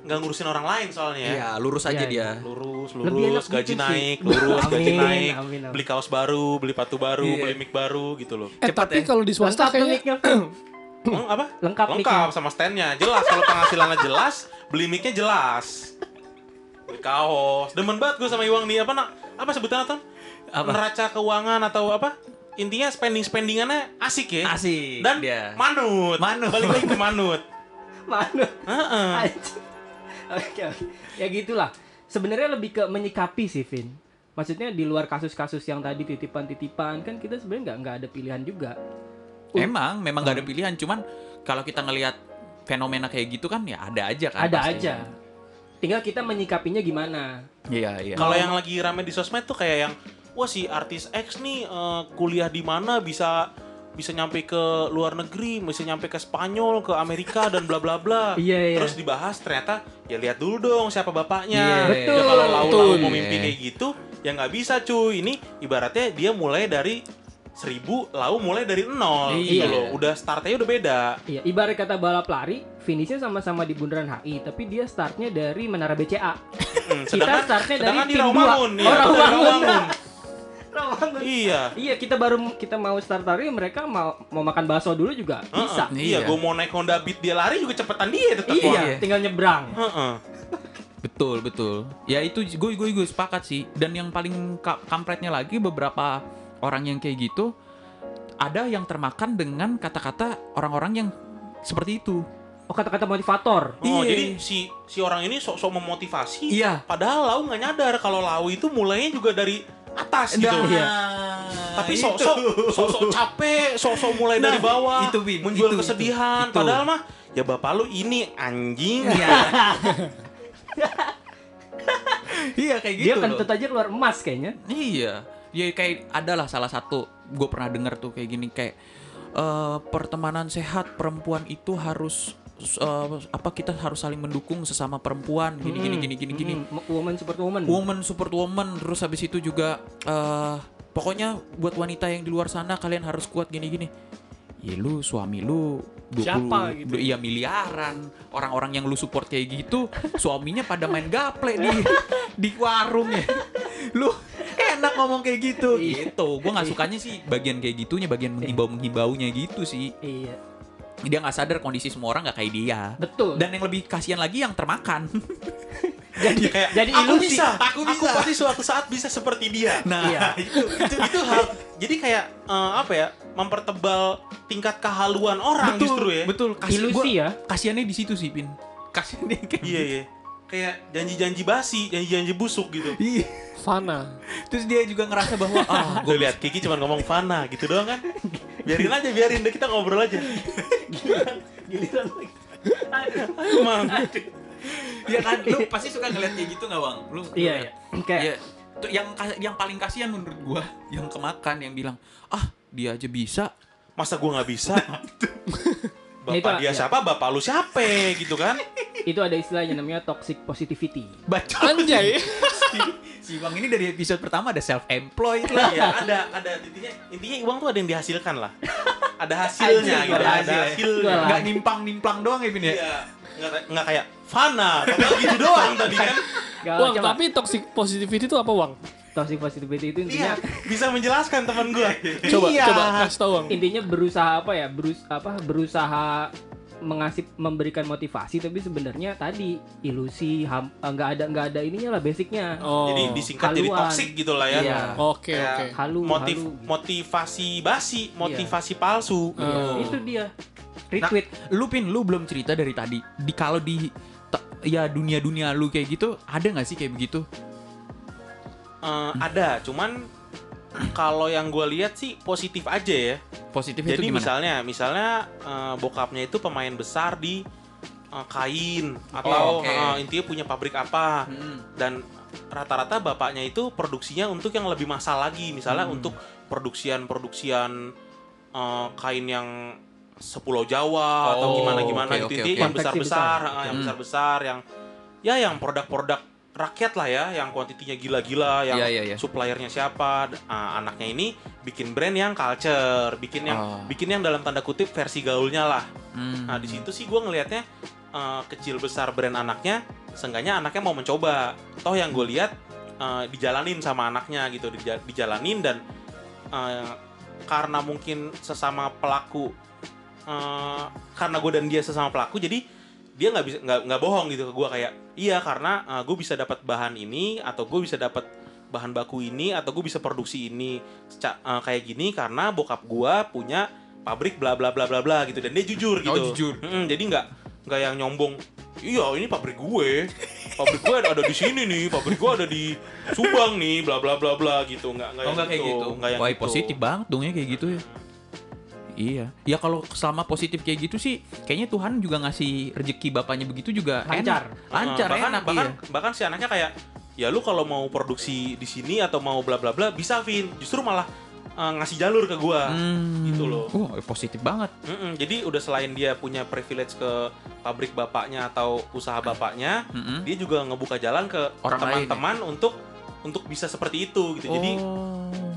enggak ngurusin orang lain soalnya ya. Iya, lurus aja dia. Lurus, gaji naik, amin. Beli kaos baru, beli sepatu baru, beli mic baru gitu loh. Tapi kalau di swasta kayaknya apa? Lengkap sama stand-nya. Jelas kalau penghasilannya jelas, beli mic-nya jelas. Beli kaos. Demen banget gue sama Iwang nih. Apa sebutannya Tom? Apa? Neraca keuangan atau apa? Intinya spending-spendingannya asik ya. Asik. Dan manut. Balik lagi ke manut. Heeh. Oke. Ya gitulah. Sebenarnya lebih ke menyikapi sih, Vin. Maksudnya di luar kasus-kasus yang tadi titipan-titipan kan kita sebenarnya enggak ada pilihan juga. Memang gak ada pilihan. Cuman kalau kita ngelihat fenomena kayak gitu kan ya ada aja kan. Ada pastinya. Aja. Tinggal kita menyikapinya gimana. Iya. Kalau yang lagi rame di sosmed tuh kayak yang wah si artis X nih kuliah di mana bisa nyampe ke luar negeri, bisa nyampe ke Spanyol, ke Amerika dan bla bla bla. Iya. Terus dibahas ternyata ya lihat dulu dong siapa bapaknya. Iya. Betul. Ya kalau lau-lau memimpin kayak gitu ya nggak bisa cuy. Ini ibaratnya dia mulai dari 1000 lalu mulai dari 0 gitu loh. Udah startnya udah beda. Iya, ibarat kata balap lari, finishnya sama-sama di bundaran HI, tapi dia startnya dari Menara BCA. Kita startnya dari di Rawamangun. Rawamangun. Iya, kita mau start lari, mereka mau makan bakso dulu juga bisa. Iya, gua mau naik Honda Beat dia lari juga cepetan dia tetap. Iya, tinggal nyebrang. Betul. Ya itu gue sepakat sih. Dan yang paling kampretnya lagi beberapa orang yang kayak gitu ada yang termakan dengan kata-kata orang-orang yang seperti itu. Kata-kata motivator. Jadi si orang ini sok-sok memotivasi. Iya. Padahal Lau nggak nyadar kalau Lau itu mulainya juga dari atas gitu. Iya. Tapi sok-sok capek, sok-sok mulai dari bawah, menjual kesedihan. Itu. Padahal mah ya bapak lu ini anjing. Iya. Iya kayak gitu. Dia kentut aja keluar emas kayaknya. Iya. Ya kayak adalah salah satu gue pernah dengar tuh kayak gini kayak pertemanan sehat perempuan itu harus kita harus saling mendukung sesama perempuan gini. Woman support woman terus habis itu juga Pokoknya buat wanita yang di luar sana kalian harus kuat gini-gini. Ya lu suami lu 20, siapa gitu? Iya miliaran. Orang-orang yang lu support kayak gitu suaminya pada main gaple di warung ya. Lu enak ngomong kayak gitu. Gitu. Gue gak sukanya sih bagian kayak gitunya, bagian menghimbau-mengimbaunya gitu sih. Iya. Dia gak sadar kondisi semua orang gak kayak dia. Betul. Dan yang lebih kasihan lagi yang termakan. Jadi ilusi. Aku bisa. Aku pasti suatu saat bisa seperti dia. Nah, iya. itu hal. Jadi kayak apa ya? Mempertebal tingkat kehaluan orang betul, justru ya. Betul. Ilusi ya. Kasiannya di situ sih, Pin. Kasiannya kayak. Iya. Kayak janji-janji basi, janji-janji busuk gitu. Iya. Fana. Terus dia juga ngerasa bahwa gue lihat Kiki cuma ngomong fana gitu doang kan. Biarin deh kita ngobrol aja. Giliran lagi. Aduh. Ya kan, lu pasti suka ngeliat kayak gitu nggak Bang? Lu iya. Kayak ya, yang paling kasihan menurut gua yang kemakan, yang bilang dia aja bisa, masa gua nggak bisa? Bapak dia siapa? Bapak lu siapa? Gitu kan? Itu ada istilahnya namanya toxic positivity. Baca anjay. Si Bang ini dari episode pertama ada self-employed lah. Ya, ada intinya uang tuh ada yang dihasilkan lah. Ada hasilnya gitu. Ada hasilnya. Nggak nimpang-nimplang doang ya Bin ya? Iya. Nggak kayak fana, tapi gitu doang tadi kan. Wang, tapi toxic positivity itu apa Wang? Toxic positivity itu intinya bisa menjelaskan teman gue. Coba kasih tau Wang. Intinya berusaha apa ya? Berusaha memberikan motivasi, tapi sebenarnya tadi ilusi, nggak ada ininya lah basicnya. Oh. Jadi disingkat haluan. Jadi toksik gitu lah ya. Iya. Oke. Halu. Motivasi basi, motivasi palsu. Iya. Itu dia. Retweet. Nah, lu belum cerita dari tadi. Kalau dunia-dunia lu kayak gitu, ada nggak sih kayak begitu? Ada, cuman kalau yang gue lihat sih positif aja ya. Positif itu gimana? Jadi misalnya bokapnya itu pemain besar di kain atau intinya punya pabrik apa dan rata-rata bapaknya itu produksinya untuk yang lebih massal lagi, misalnya untuk produksian kain yang sepulau Jawa atau gimana gitu. Intinya yang besar-besar, yang produk-produk rakyat lah ya, yang kuantitinya gila-gila, yang suppliernya siapa. Anaknya ini bikin brand yang culture, bikin yang dalam tanda kutip versi gaulnya lah. Nah di situ sih gue ngelihatnya kecil besar brand anaknya, seenggaknya anaknya mau mencoba. Toh yang gue lihat dijalanin sama anaknya gitu, dijalanin dan karena mungkin sesama pelaku, karena gue dan dia sesama pelaku, jadi dia nggak bohong gitu ke gue kayak iya karena gue bisa dapat bahan ini atau gue bisa dapat bahan baku ini atau gue bisa produksi ini kayak gini karena bokap gue punya pabrik bla bla bla bla bla gitu, dan dia jujur gitu. Jadi nggak yang nyombong, iya ini pabrik gue ada di sini nih, pabrik gue ada di Subang nih bla bla bla bla gitu. Nggak kayak gitu, nggak positif banget dong ya kayak gitu ya. Iya. Ya kalau selama positif kayak gitu sih, kayaknya Tuhan juga ngasih rezeki bapaknya begitu juga lancar bahkan si anaknya kayak, ya lu kalau mau produksi di sini atau mau bla bla bla bisa Vin, justru malah ngasih jalur ke gua gitu loh. Positif banget. Jadi udah selain dia punya privilege ke pabrik bapaknya atau usaha bapaknya, dia juga ngebuka jalan ke orang, teman-teman lain, ya? untuk bisa seperti itu gitu. Jadi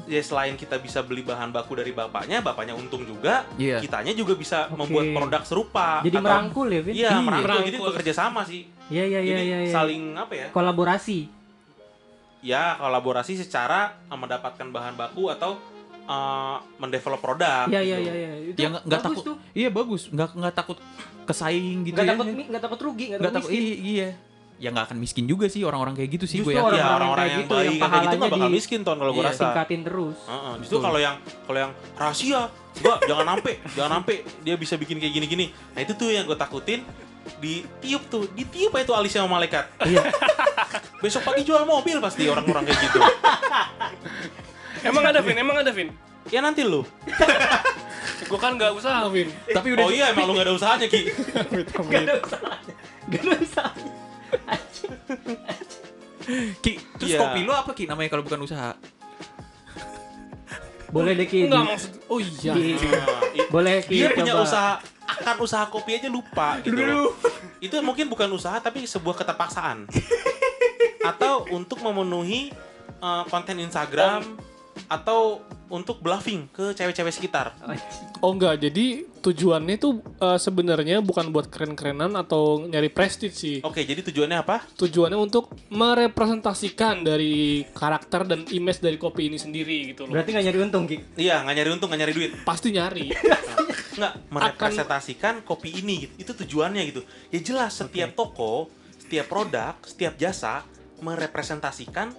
ya selain kita bisa beli bahan baku dari bapaknya untung juga, kitanya juga bisa membuat produk serupa. Jadi merangkul ya, Vin? Iya, merangkul. Jadi bekerja sama sih. Iya. Saling apa ya? Kolaborasi. Ya, kolaborasi secara mendapatkan bahan baku atau mendevelop produk. Iya. Itu ya, bagus takut, tuh. Iya, bagus. Nggak takut kesaing gitu ya. Nggak takut rugi, nggak takut miskin. Iya. Ya nggak akan miskin juga sih orang-orang kayak gitu sih. Justru gue yakin orang-orang yang baik yang kayak gitu nggak bakal miskin tuh kalau gue rasa. Tingkatin terus. Justru kalau yang rahasia, gua jangan sampai dia bisa bikin kayak gini-gini. Nah itu tuh yang gue takutin, ditiup aja tuh alisnya sama malaikat. Besok pagi jual mobil pasti orang-orang kayak gitu. Emang ada Vin? Ya nanti lu. Gue kan nggak usaha Vin. Tapi udah. Oh iya emang lu nggak ada usahanya Ki. Nggak ada usahanya. Ki, terus kopi lu apa Ki namanya kalau bukan usaha? Boleh deh Ki. Enggak maksud. Oh iya. Boleh Ki. Dia punya usaha, akan usaha kopi aja lupa gitu. Itu mungkin bukan usaha tapi sebuah keterpaksaan. Atau untuk memenuhi konten Instagram atau untuk bluffing ke cewek-cewek sekitar? Oh enggak, jadi tujuannya itu sebenarnya bukan buat keren-kerenan atau nyari prestige sih. Oke, jadi tujuannya apa? Tujuannya untuk merepresentasikan dari karakter dan image dari kopi ini sendiri gitu loh. Berarti gak nyari untung, Ki? Iya, gak nyari untung, gak nyari duit. Pasti nyari. Enggak, merepresentasikan kopi ini gitu. Itu tujuannya gitu. Ya jelas, setiap toko, setiap produk, setiap jasa merepresentasikan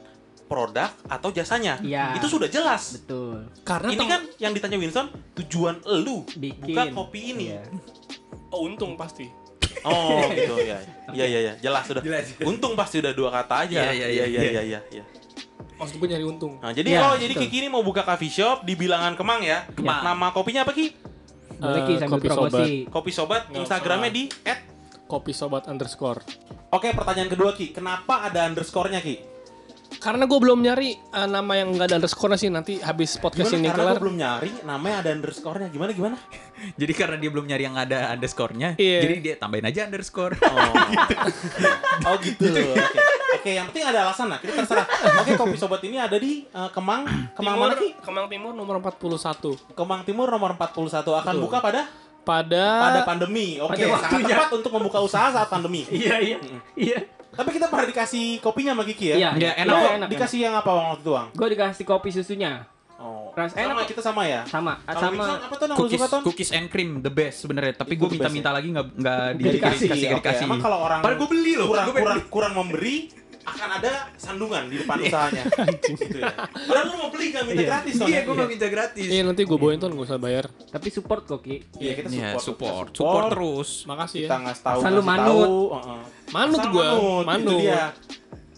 produk atau jasanya ya. Itu sudah jelas. Betul. Karena ini kan yang ditanya Winston, tujuan elu buka kopi ini. Iya. Oh, untung pasti. Oh gitu ya. Iya iya ya, jelas sudah. Jelas. Untung pasti udah dua kata aja. Iya iya iya iya iya. Maksud gue nyari untung. Nah, jadi ya, oh jadi Kiki ini mau buka coffee shop di bilangan Kemang ya. Kemang. Nama kopinya apa, Ki? Kopi Sobat. Kopi Sobat. Instagramnya di @kopisobat_. Oke, pertanyaan kedua, Ki. Kenapa ada underscore-nya, Ki? Karena gue belum nyari nama yang gak ada underscore-nya sih. Nanti habis podcast gimana, ini kelar. Karena gue belum nyari nama yang ada underscore-nya. Gimana? Jadi karena dia belum nyari yang ada underscore-nya, yeah. Jadi dia tambahin aja underscore. Oh gitu. Oh gitu loh. Oke. Oke, yang penting ada alasan lah. Kita terserah. Oke, Kopi Sobat ini ada di Kemang Timur, mana sih? Kemang Timur nomor 41. Kemang Timur nomor 41. Akan betul. Buka Pada pandemi. Oke, sangat tepat untuk membuka usaha saat pandemi. Iya. Tapi kita pernah dikasih kopinya sama Kiki ya? Iya, enak. Dikasih yang apa waktu itu, Bang? Gue dikasih kopi susunya. Oh. Ras enak. Kita sama ya? Sama. Apa tuh yang lu suka, Ton? Cookies and cream the best sebenarnya, tapi gue minta-minta lagi enggak dikasih. Emang kalau orang padahal gue beli loh, kurang memberi akan ada sandungan di depan usahanya. Gitu ya. Padahal lu mau beli enggak minta gratis, Ton? Iya, gue mau minta gratis. Iya, nanti gue bawain, Ton, enggak usah bayar. Tapi support kok, Ki. Iya, kita support terus. Makasih ya. Kita enggak tahu. Selalu manut. Manut gue. Manut.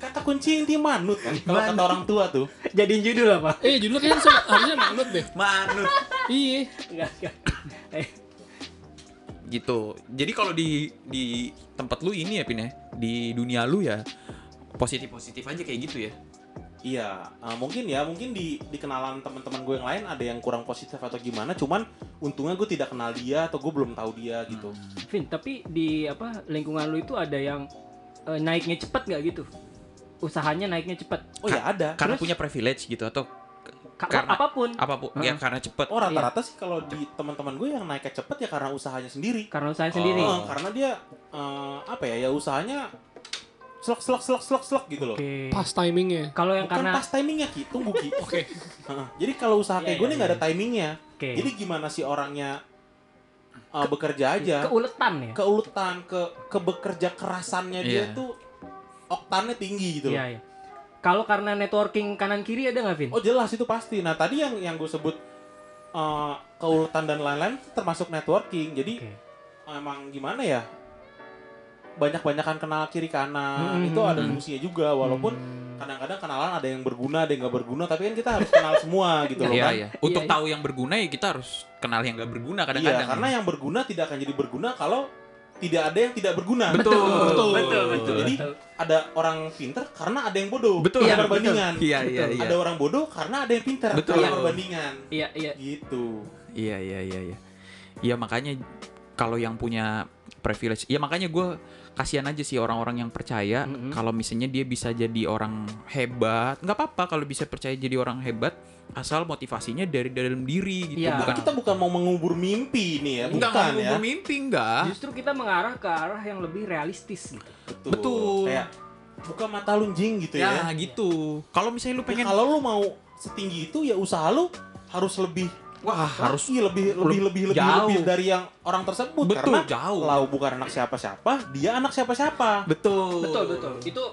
Kata kunci inti manut kan. Kalau kata orang tua tuh. Jadiin judul apa? Judul kan harusnya manut deh. Manut. Iya. Enggak. Gitu. Jadi kalau di tempat lu ini ya, Pin ya. Di dunia lu ya. Positif aja kayak gitu ya. Iya, mungkin di kenalan teman-teman gue yang lain ada yang kurang positif atau gimana. Cuman untungnya gue tidak kenal dia atau gue belum tahu dia gitu. Vin, tapi di lingkungan lu itu ada yang naiknya cepet nggak gitu? Usahanya naiknya cepet? Oh ya ada. Karena terus, punya privilege gitu atau karena apapun ya karena cepet. Oh rata-rata sih kalau di teman-teman gue yang naiknya cepet ya karena usahanya sendiri. Karena usahanya sendiri. Karena dia usahanya slok gitu loh. Pas timingnya. Kalau yang bukan karena pas timingnya, Ki, tunggu, Ki. Oke. Jadi kalau usaha kayak gue nih nggak ada timingnya. Jadi gimana sih orangnya bekerja aja? Keuletan ya. Keuletan ke bekerja kerasannya dia tuh oktannya tinggi gitu loh. Iya. Kalau karena networking kanan kiri ada nggak, Vin? Oh jelas itu pasti. Nah tadi yang gue sebut keuletan dan lain-lain termasuk networking. Jadi emang gimana ya? Banyak-banyakan kenal kiri kanan itu ada fungsinya juga walaupun kadang-kadang kenalan ada yang berguna ada yang nggak berguna tapi kan kita harus kenal semua gitu loh kan. Untuk tahu yang berguna ya kita harus kenal yang nggak berguna kadang-kadang. Iya, karena yang berguna tidak akan jadi berguna kalau tidak ada yang tidak berguna. Betul. Jadi ada orang pintar karena ada yang bodoh. Betul. Ada perbandingan. Iya. Ada orang bodoh karena ada yang pintar. Betul. Ada perbandingan. Iya. Gitu. Iya. Iya makanya kalau yang punya privilege, ya makanya gue kasihan aja sih orang-orang yang percaya kalau misalnya dia bisa jadi orang hebat, nggak apa-apa kalau bisa percaya jadi orang hebat asal motivasinya dari dalam diri gitu. Ya. Kita bukan mau mengubur mimpi nih ya, bukan ya? Mengubur mimpi enggak. Justru kita mengarah ke arah yang lebih realistis gitu. Betul. Kayak buka mata lu jing gitu ya. Ya gitu. Kalau misalnya lu pengen, kalau lu mau setinggi itu ya usaha lu harus lebih. Wah, harus lebih dari yang orang tersebut. Betul, karena jauh. Lau bukan anak siapa-siapa, dia anak siapa-siapa. Betul. Itu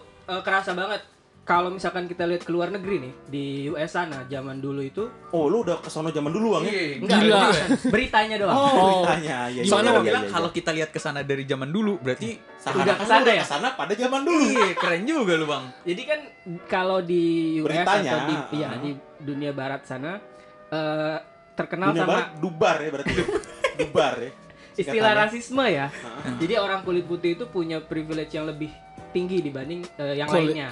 kerasa banget. Kalau misalkan kita lihat ke luar negeri nih, di US sana zaman dulu itu. Oh, lu udah ke sono zaman dulu, Bang? Enggak. Beritanya doang. Beritanya. Ya. Soalnya orang bilang kalau kita lihat ke sana dari zaman dulu, berarti udah ke sana ya. Sana pada zaman dulu. Iya, keren juga lu, Bang. Jadi kan kalau di US beritanya, atau di dunia barat sana terkenal dunia sama dubar ya berarti. Dubar ya. Istilah rasisme ya. Jadi orang kulit putih itu punya privilege yang lebih tinggi dibanding yang lainnya.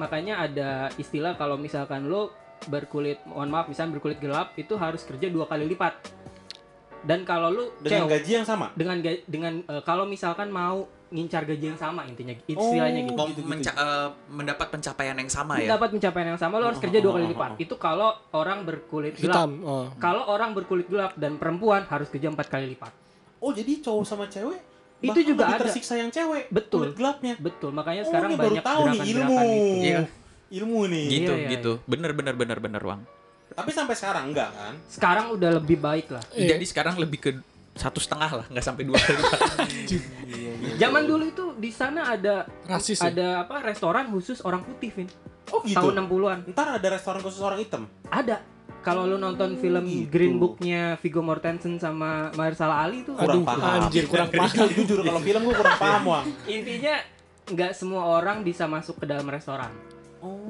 Makanya ada istilah kalau misalkan lo berkulit gelap itu harus kerja 2 kali lipat. Dan kalau lo dengan gaji yang sama. Dengan kalau misalkan mau ngincar gaji yang sama intinya, istilahnya gitu. Mendapat pencapaian yang sama ya. Mendapat pencapaian yang sama, lo harus kerja 2 kali lipat. Itu kalau orang berkulit gelap. Kalau orang berkulit gelap dan perempuan harus kerja 4 kali lipat. Oh, jadi cowok sama cewek itu juga ada tersiksa yang cewek. Betul. Kulit gelapnya. Betul. Makanya sekarang banyak gerakan-gerakan gitu. Iya. Ilmu nih. Gitu, iya, gitu. Iya. Bener Wang. Tapi sampai sekarang enggak kan? Sekarang udah lebih baik lah. Jadi sekarang lebih ke 1,5 lah, nggak sampai 2 kali. Zaman dulu itu di sana ada rasis, ada apa restoran khusus orang putih, Vin. Oh gitu. Tahun 60-an. Ntar ada restoran khusus orang hitam. Ada. Kalau lu nonton film Green Book-nya Viggo Mortensen sama Mahershala Ali itu kurang paham. Jujur kalau film gua kurang paham, Wang. Intinya nggak semua orang bisa masuk ke dalam restoran.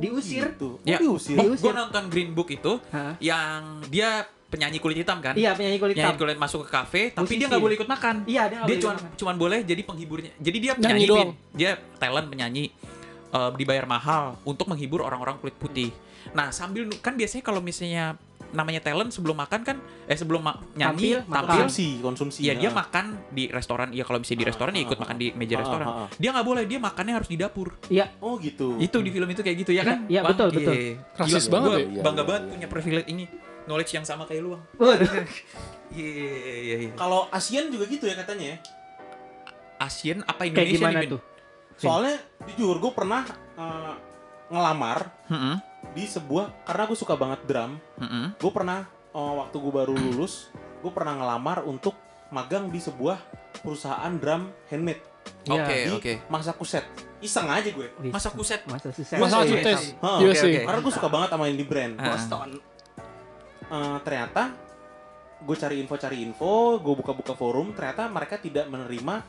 Diusir. Gitu. Ya. Diusir. Gua nonton Green Book itu yang dia penyanyi kulit hitam kan? Iya, penyanyi kulit hitam. Penyanyi kulit masuk ke kafe, tapi dia nggak boleh ikut makan. Iya, dia cuma boleh jadi penghiburnya. Jadi dia penyanyi, dia talent penyanyi, dibayar mahal untuk menghibur orang-orang kulit putih. Nah, sambil kan biasanya kalau misalnya namanya talent sebelum makan kan, sebelum nyanyi tampil konsumsi. Iya, dia makan di restoran. Iya, kalau misalnya di restoran ya ikut makan di meja restoran. Dia nggak boleh, dia makannya harus di dapur. Iya. Oh gitu. Itu di film itu kayak gitu ya kan? Iya, betul. Rasis banget. Bangga banget punya privilege ini. Knowledge yang sama kayak lu, Bang. Iya. Kalau ASEAN juga gitu ya katanya ya? ASEAN apa Indonesia? Kayak gimana tuh? Soalnya jujur gue pernah ngelamar di sebuah, karena gue suka banget drum. Gue pernah waktu gue baru lulus, gue pernah ngelamar untuk magang di sebuah perusahaan drum handmade. Oke. Massachusetts. Iseng aja gue. Massachusetts. Oke. Karena gue suka banget sama indie brand. Boston. Ternyata gue cari info, gue buka-buka forum, ternyata mereka tidak menerima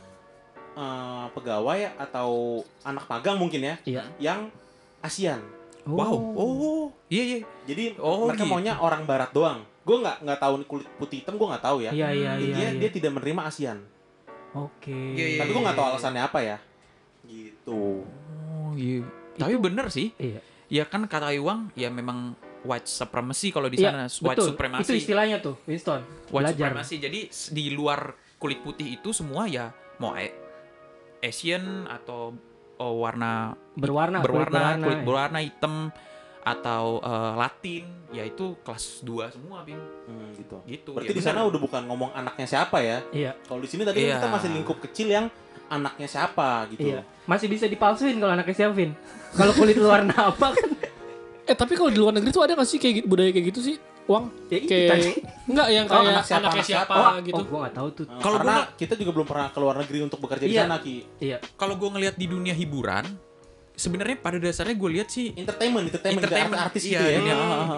pegawai atau anak magang mungkin ya, yang ASEAN. Wow. Iya. Jadi mereka maunya orang Barat doang. Gue nggak tahu kulit putih hitam, gue nggak tahu ya. Dia tidak menerima ASEAN. Oke. Tapi gue nggak tahu alasannya apa ya. Gitu. Tapi bener sih. Iya. Ya kan kata Iwang, ya memang white supremacy kalau di sana, white supremacy. Itu istilahnya tuh, Winston. White supremacy. Jadi di luar kulit putih itu semua ya mau Asian atau warna berwarna kulit berwarna hitam atau Latin, ya itu kelas 2 semua, Bing. Gitu. Berarti ya, di sana udah bukan ngomong anaknya siapa ya? Iya. Kalau di sini tadi kita masih lingkup kecil yang anaknya siapa gitu. Iya. Masih bisa dipalsuin kalau anaknya siapa, Vin. Kalau kulit warna apa kan. Tapi kalau di luar negeri tuh ada nggak sih kayak budaya kayak gitu sih, Wang? Kayak nggak yang kayak anaknya siapa gitu? Gue nggak tahu tuh. Kalau kita juga belum pernah ke luar negeri untuk bekerja di sana, Ki. Iya. Kalau gue ngelihat di dunia hiburan, sebenarnya pada dasarnya gue lihat sih entertainment artis gitu ya.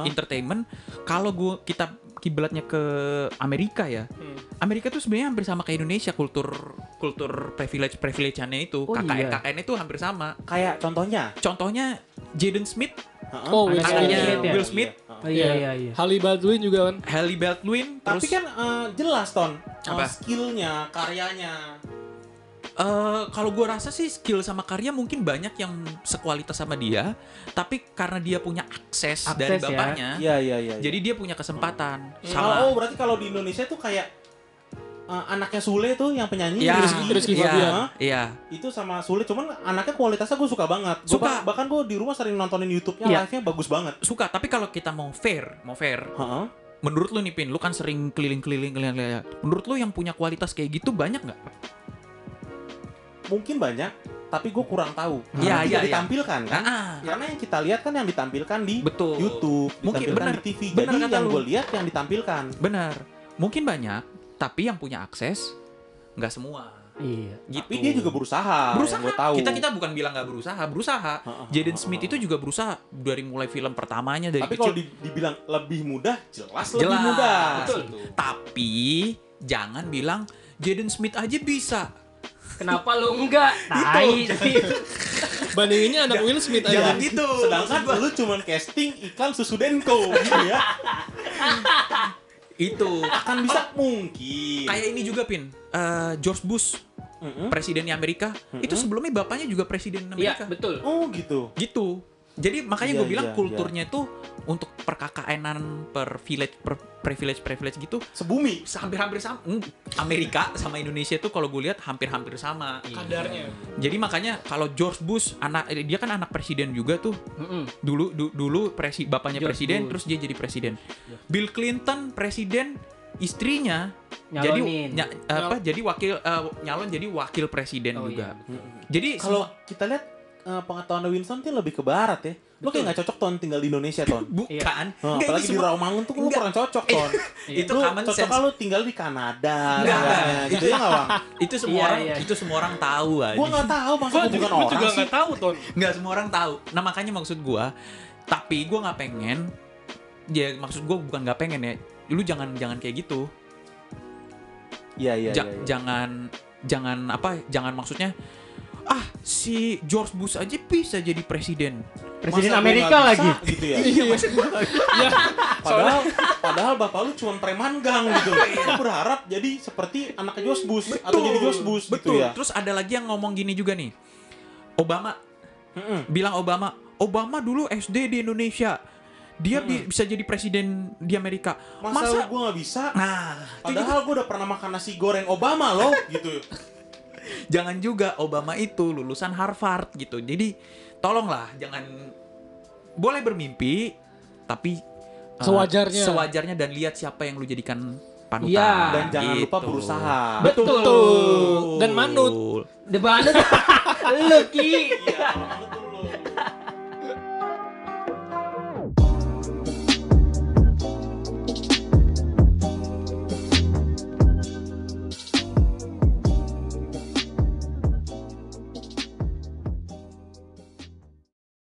Entertainment. Kalau kita kiblatnya ke Amerika ya. Amerika tuh sebenarnya hampir sama kayak Indonesia, kultur privilege-privilege-annya itu, KKN-KKN itu hampir sama. Kayak contohnya Jaden Smith. Anaknya Will Smith. Iya. Halle Bailey juga kan. Tapi kan jelas Ton, skillnya, karyanya. Kalau gue rasa sih skill sama karya mungkin banyak yang sekualitas sama dia, tapi karena dia punya akses dari bapaknya, jadi dia punya kesempatan. Berarti kalau di Indonesia tuh kayak anaknya Sule tuh yang penyanyi, Rizky Fabian, itu sama Sule, cuman anaknya kualitasnya gue suka banget. Bahkan gue di rumah sering nontonin YouTube-nya, live-nya bagus banget. Suka, tapi kalau kita mau fair. Menurut lu nih Pin, lu kan sering keliling. Menurut lu yang punya kualitas kayak gitu banyak nggak? Mungkin banyak, tapi gue kurang tahu. Karena ditampilkan kan. Karena yang kita lihat kan yang ditampilkan di YouTube, mungkin benar di TV. Jadi yang gue lihat yang ditampilkan. Benar. Mungkin banyak, tapi yang punya akses nggak semua. Iya. Gitu. Tapi dia juga berusaha. Gue tahu. Kita bukan bilang nggak berusaha. Jaden Smith itu juga berusaha dari mulai film pertamanya dari. Tapi kalau dibilang lebih mudah, jelas lebih mudah. Betul. Tapi jangan bilang Jaden Smith aja bisa. Kenapa lu enggak? Gitu. Bandinginnya anak Will Smith aja. Jangan gitu. Sedangkan lu cuman casting iklan susu Denko gitu ya. Itu akan bisa mungkin. Kayak ini juga Pin, George Bush, presidennya Amerika, itu sebelumnya bapaknya juga presiden Amerika. Iya, betul. Oh gitu. Jadi makanya gue bilang kulturnya itu untuk perkakaenan, privilege gitu sebumi, hampir-hampir sama. Amerika sama Indonesia tuh kalau gue lihat hampir-hampir sama kadarnya. Jadi makanya kalau George Bush, dia kan anak presiden juga tuh. Dulu bapaknya George presiden Bush. Terus dia jadi presiden. Bill Clinton presiden, istrinya nyalonin. Jadi wakil presiden juga. Iya. Jadi kalau kita lihat pengetahuan Winston tuh lebih ke barat ya. Lo kayak gak cocok tinggal di Indonesia bukan. Apalagi di Rawamangun tuh lo kurang cocok Itu common sense. Cocok lo tinggal di Kanada. Gitu ya nggak bang? Itu semua orang tahu aja. Gue nggak tahu maksudnya bukan orang. Gue juga nggak tahu ton. Nggak semua orang tahu. Nah makanya maksud gue, tapi gue nggak pengen. Ya maksud gue bukan nggak pengen ya. Lu jangan kayak gitu. Iya. Jangan maksudnya si George Bush aja bisa jadi presiden masa Amerika lagi bisa, gitu ya. Iya maksud gue. Padahal bapak lu cuma preman gang gitu. Lu berharap jadi seperti anak George Bush atau jadi George Bush gitu ya. Terus ada lagi yang ngomong gini juga nih. Obama. Bilang Obama dulu SD di Indonesia. Dia bisa jadi presiden di Amerika. Masa gue gak bisa? Nah, padahal gue udah pernah makan nasi goreng Obama loh gitu. Jangan juga, Obama itu lulusan Harvard gitu. Jadi tolonglah jangan. Boleh bermimpi, tapi sewajarnya dan lihat siapa yang lu jadikan panutan. Iya. Dan jangan lupa berusaha. Betul. Dan manut. Lu ki